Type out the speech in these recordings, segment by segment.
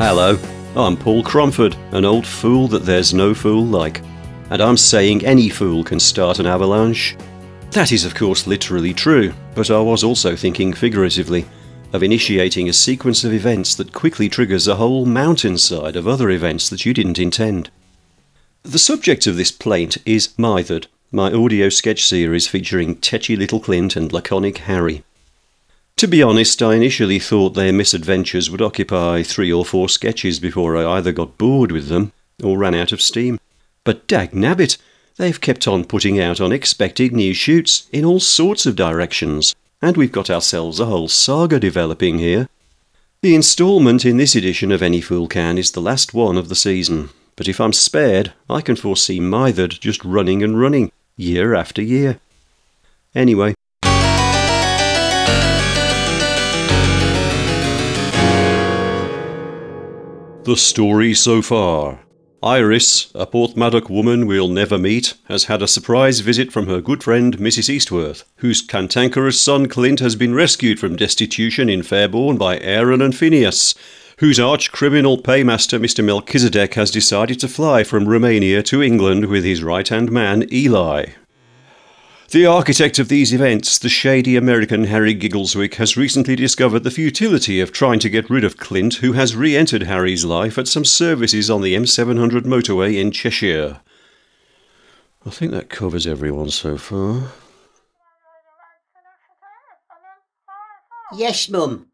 Hello, I'm Paul Crumford, an old fool that there's no fool like. And I'm saying any fool can start an avalanche. That is of course literally true, but I was also thinking figuratively, of initiating a sequence of events that quickly triggers a whole mountainside of other events that you didn't intend. The subject of this plaint is Mythered, my audio sketch series featuring tetchy little Clint and laconic Harry. To be honest, I initially thought their misadventures would occupy 3 or 4 sketches before I either got bored with them or ran out of steam. But dag nabbit, they've kept on putting out unexpected new shoots in all sorts of directions, and we've got ourselves a whole saga developing here. The instalment in this edition of Any Fool Can is the last one of the season, but if I'm spared, I can foresee Mythered just running and running, year after year. Anyway. The story so far. Iris, a Porthmadog woman we'll never meet, has had a surprise visit from her good friend Mrs. Eastworth, whose cantankerous son Clint has been rescued from destitution in Fairbourne by Aaron and Phineas, whose arch-criminal paymaster Mr. Melchizedek has decided to fly from Romania to England with his right-hand man Eli. The architect of these events, the shady American Harry Giggleswick, has recently discovered the futility of trying to get rid of Clint, who has re-entered Harry's life at some services on the M700 motorway in Cheshire. I think that covers everyone so far. Yes, Mum.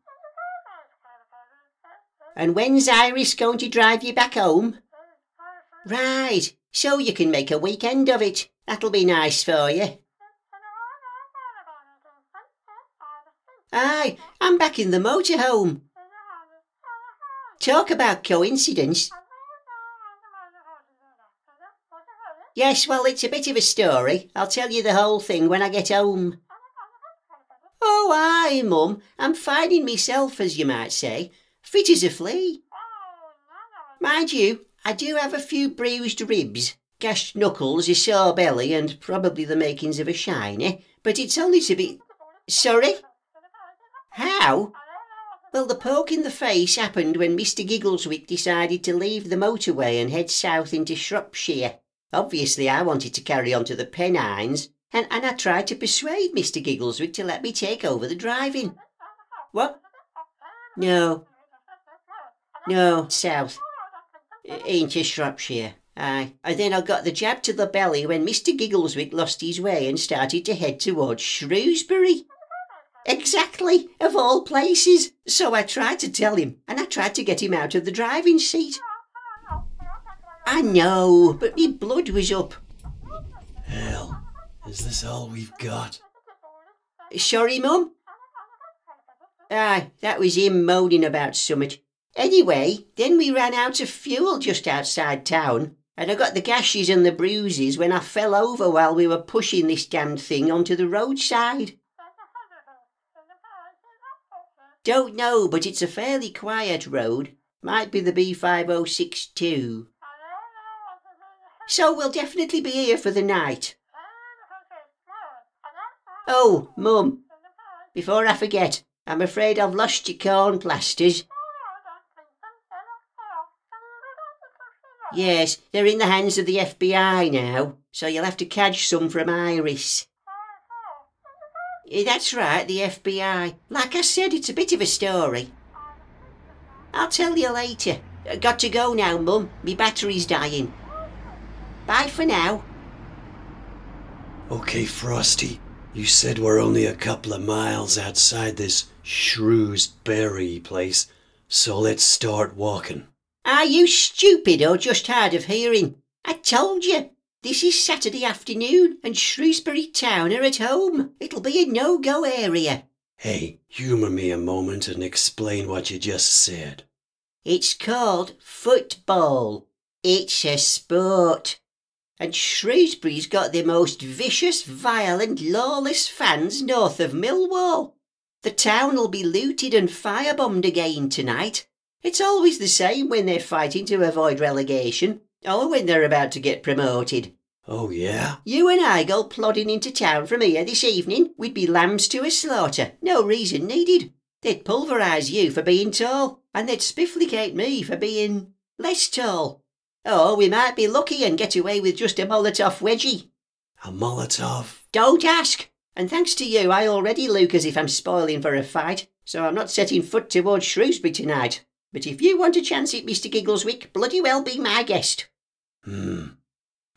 And when's Iris going to drive you back home? Right, so you can make a weekend of it. That'll be nice for you. Aye, I'm back in the motorhome. Talk about coincidence. Yes, well, it's a bit of a story. I'll tell you the whole thing when I get home. Oh, aye, Mum. I'm finding myself, as you might say, fit as a flea. Mind you, I do have a few bruised ribs, gashed knuckles, a sore belly, and probably the makings of a shiny, but it's only to be... Sorry? How? Well, the poke in the face happened when Mr. Giggleswick decided to leave the motorway and head south into Shropshire. Obviously, I wanted to carry on to the Pennines, and I tried to persuade Mr. Giggleswick to let me take over the driving. What? No. No, south. Into Shropshire. Aye. And then I got the jab to the belly when Mr. Giggleswick lost his way and started to head towards Shrewsbury. Exactly, of all places. So I tried to tell him, and I tried to get him out of the driving seat. I know, but me blood was up. Hell, is this all we've got? Sorry, Mum? Aye, that was him moaning about summit. Anyway, then we ran out of fuel just outside town, and I got the gashes and the bruises when I fell over while we were pushing this damned thing onto the roadside. Don't know, but it's a fairly quiet road. Might be the B5062. So we'll definitely be here for the night. Oh, Mum, before I forget, I'm afraid I've lost your corn plasters. Yes, they're in the hands of the FBI now, so you'll have to cadge some from Iris. That's right, the FBI. Like I said, it's a bit of a story. I'll tell you later. Got to go now, Mum. My battery's dying. Bye for now. OK, Frosty. You said we're only a couple of miles outside this Shrewsbury place, so let's start walking. Are you stupid or just hard of hearing? I told you. This is Saturday afternoon and Shrewsbury Town are at home. It'll be a no-go area. Hey, humour me a moment and explain what you just said. It's called football. It's a sport. And Shrewsbury's got the most vicious, violent, lawless fans north of Millwall. The town'll be looted and firebombed again tonight. It's always the same when they're fighting to avoid relegation. Oh, when they're about to get promoted. Oh, yeah? You and I go plodding into town from here this evening. We'd be lambs to a slaughter. No reason needed. They'd pulverise you for being tall. and they'd spifflicate me for being less tall. Oh, we might be lucky and get away with just a Molotov wedgie. A Molotov? Don't ask! And thanks to you, I already look as if I'm spoiling for a fight, so I'm not setting foot towards Shrewsbury tonight. But if you want a chance at Mr. Giggleswick, bloody well be my guest.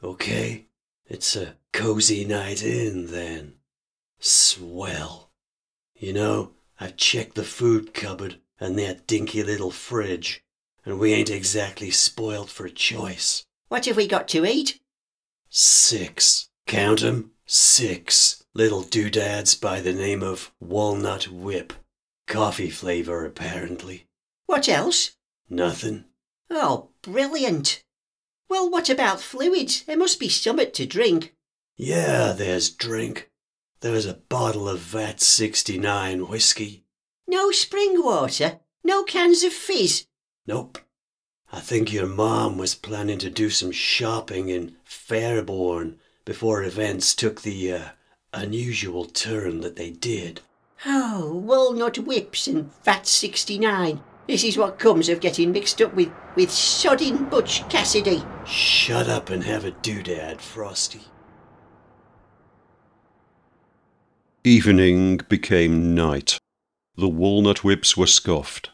Okay. It's a cosy night in, then. Swell. You know, I've checked the food cupboard and that dinky little fridge, and we ain't exactly spoilt for choice. What have we got to eat? 6. Count 'em. 6 little doodads by the name of Walnut Whip. Coffee flavour, apparently. What else? Nothing. Oh, brilliant. Well, what about fluids? There must be something to drink. Yeah, there's drink. There's a bottle of Vat 69 whiskey. No spring water? No cans of fizz? Nope. I think your mom was planning to do some shopping in Fairbourne before events took the unusual turn that they did. Oh, walnut whips and Vat 69. This is what comes of getting mixed up with sodding Butch Cassidy. Shut up and have a doodad, Frosty. Evening became night. The walnut whips were scoffed.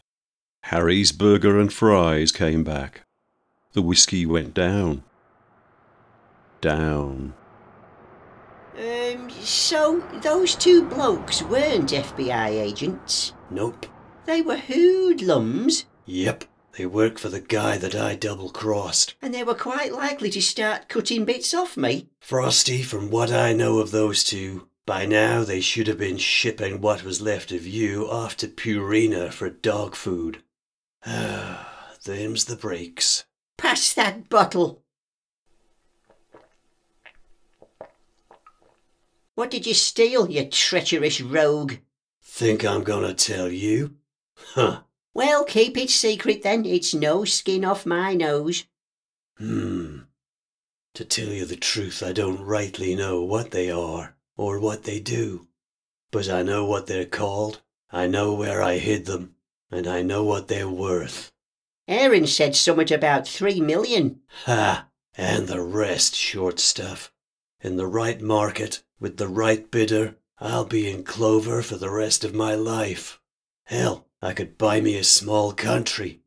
Harry's burger and fries came back. The whiskey went down. Down. So those two blokes weren't FBI agents? Nope. They were hoodlums? Yep. They worked for the guy that I double-crossed. And they were quite likely to start cutting bits off me. Frosty, from what I know of those two, by now they should have been shipping what was left of you off to Purina for dog food. Ah, them's the breaks. Pass that bottle. What did you steal, you treacherous rogue? Think I'm gonna tell you? Huh. Well, keep it secret then. It's no skin off my nose. To tell you the truth, I don't rightly know what they are or what they do. But I know what they're called, I know where I hid them, and I know what they're worth. Aaron said something about 3 million. Ha! And the rest, short stuff. In the right market, with the right bidder, I'll be in clover for the rest of my life. Hell, I could buy me a small country.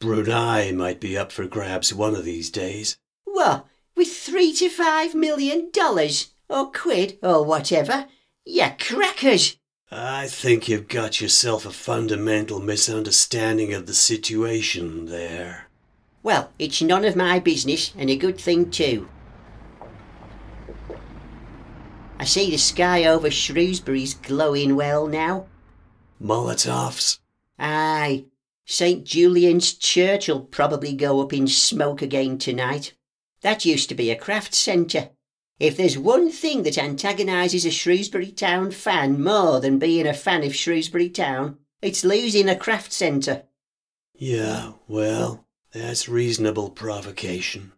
Brunei might be up for grabs one of these days. What, with $3 to $5 million? Or quid, or whatever? You crackers! I think you've got yourself a fundamental misunderstanding of the situation there. Well, it's none of my business, and a good thing too. I see the sky over Shrewsbury's glowing well now. Molotovs? Aye. St. Julian's Church'll probably go up in smoke again tonight. That used to be a craft centre. If there's one thing that antagonises a Shrewsbury Town fan more than being a fan of Shrewsbury Town, it's losing a craft centre. Yeah, well, that's reasonable provocation.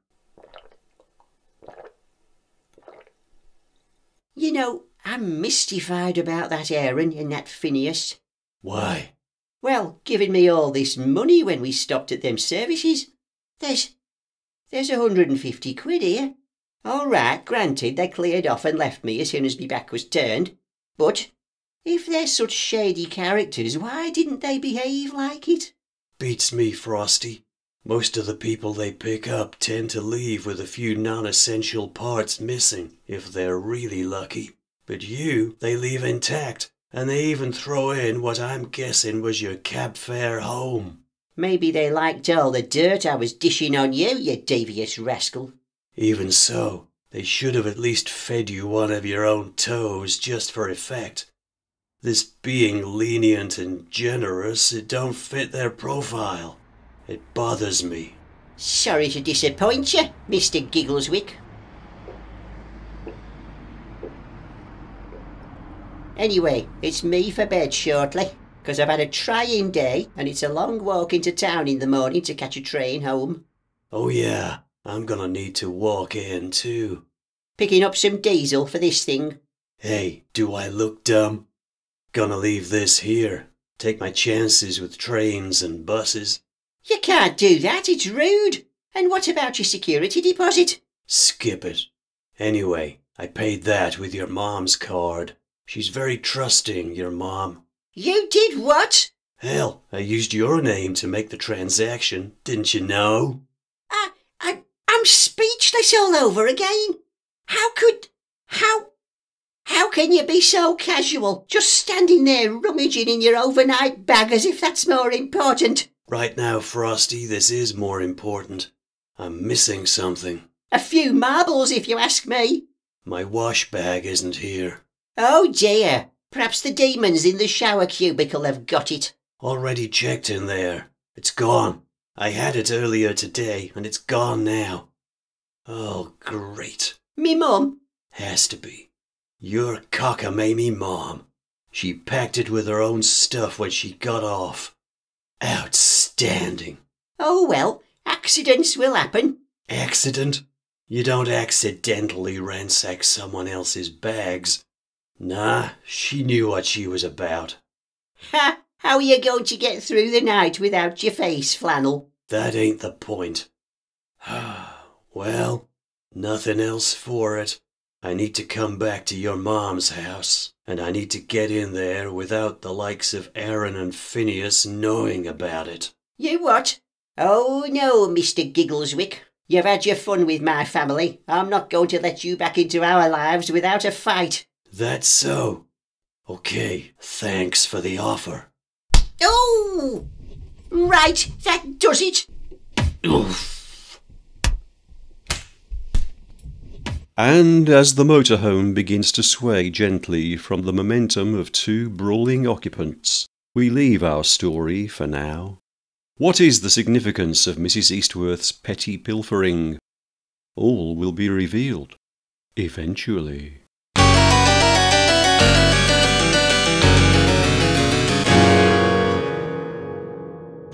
You know, I'm mystified about that Aaron and that Phineas. Why? Well, giving me all this money when we stopped at them services. There's 150 quid here. All right, granted, they cleared off and left me as soon as my back was turned. But if they're such shady characters, why didn't they behave like it? Beats me, Frosty. Most of the people they pick up tend to leave with a few non-essential parts missing, if they're really lucky. But you, they leave intact, and they even throw in what I'm guessing was your cab fare home. Maybe they liked all the dirt I was dishing on you, you devious rascal. Even so, they should have at least fed you one of your own toes just for effect. This being lenient and generous, it don't fit their profile. It bothers me. Sorry to disappoint you, Mr. Giggleswick. Anyway, it's me for bed shortly, because I've had a trying day and it's a long walk into town in the morning to catch a train home. Oh yeah, I'm gonna need to walk in too. Picking up some diesel for this thing. Hey, do I look dumb? Gonna leave this here. take my chances with trains and buses. You can't do that, it's rude. And what about your security deposit? Skip it. Anyway, I paid that with your mom's card. She's very trusting, your mom. You did what? Hell, I used your name to make the transaction, didn't you know? I'm speechless all over again. How can you be so casual? Just standing there rummaging in your overnight bag as if that's more important. Right now, Frosty, this is more important. I'm missing something. A few marbles, if you ask me. My wash bag isn't here. Oh dear, perhaps the demons in the shower cubicle have got it. Already checked in there. It's gone. I had it earlier today and it's gone now. Oh, great. Me mum? Has to be. Your cockamamie mom. She packed it with her own stuff when she got off. Outstanding. Oh well, accidents will happen. Accident? You don't accidentally ransack someone else's bags. Nah, she knew what she was about. Ha! How are you going to get through the night without your face flannel? That ain't the point. Well, nothing else for it. I need to come back to your mom's house, and I need to get in there without the likes of Aaron and Phineas knowing about it. You what? Oh no, Mr. Giggleswick. You've had your fun with my family. I'm not going to let you back into our lives without a fight. That's so. Okay, thanks for the offer. Oh! Right, that does it! Oof. And as the motorhome begins to sway gently from the momentum of two brawling occupants, we leave our story for now. What is the significance of Mrs. Eastworth's petty pilfering? All will be revealed, eventually.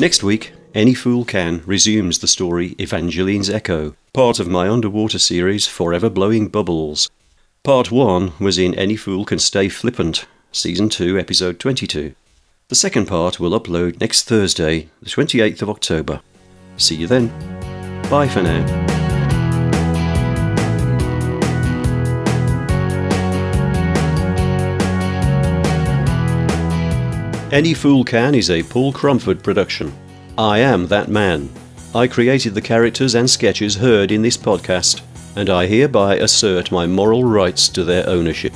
Next week, Any Fool Can resumes the story Evangeline's Echo, part of my underwater series Forever Blowing Bubbles. Part 1 was in Any Fool Can Stay Flippant, Season 2, Episode 22. The second part will upload next Thursday, the 28th of October. See you then. Bye for now. Any Fool Can is a Paul Crumford production. I am that man. I created the characters and sketches heard in this podcast, and I hereby assert my moral rights to their ownership.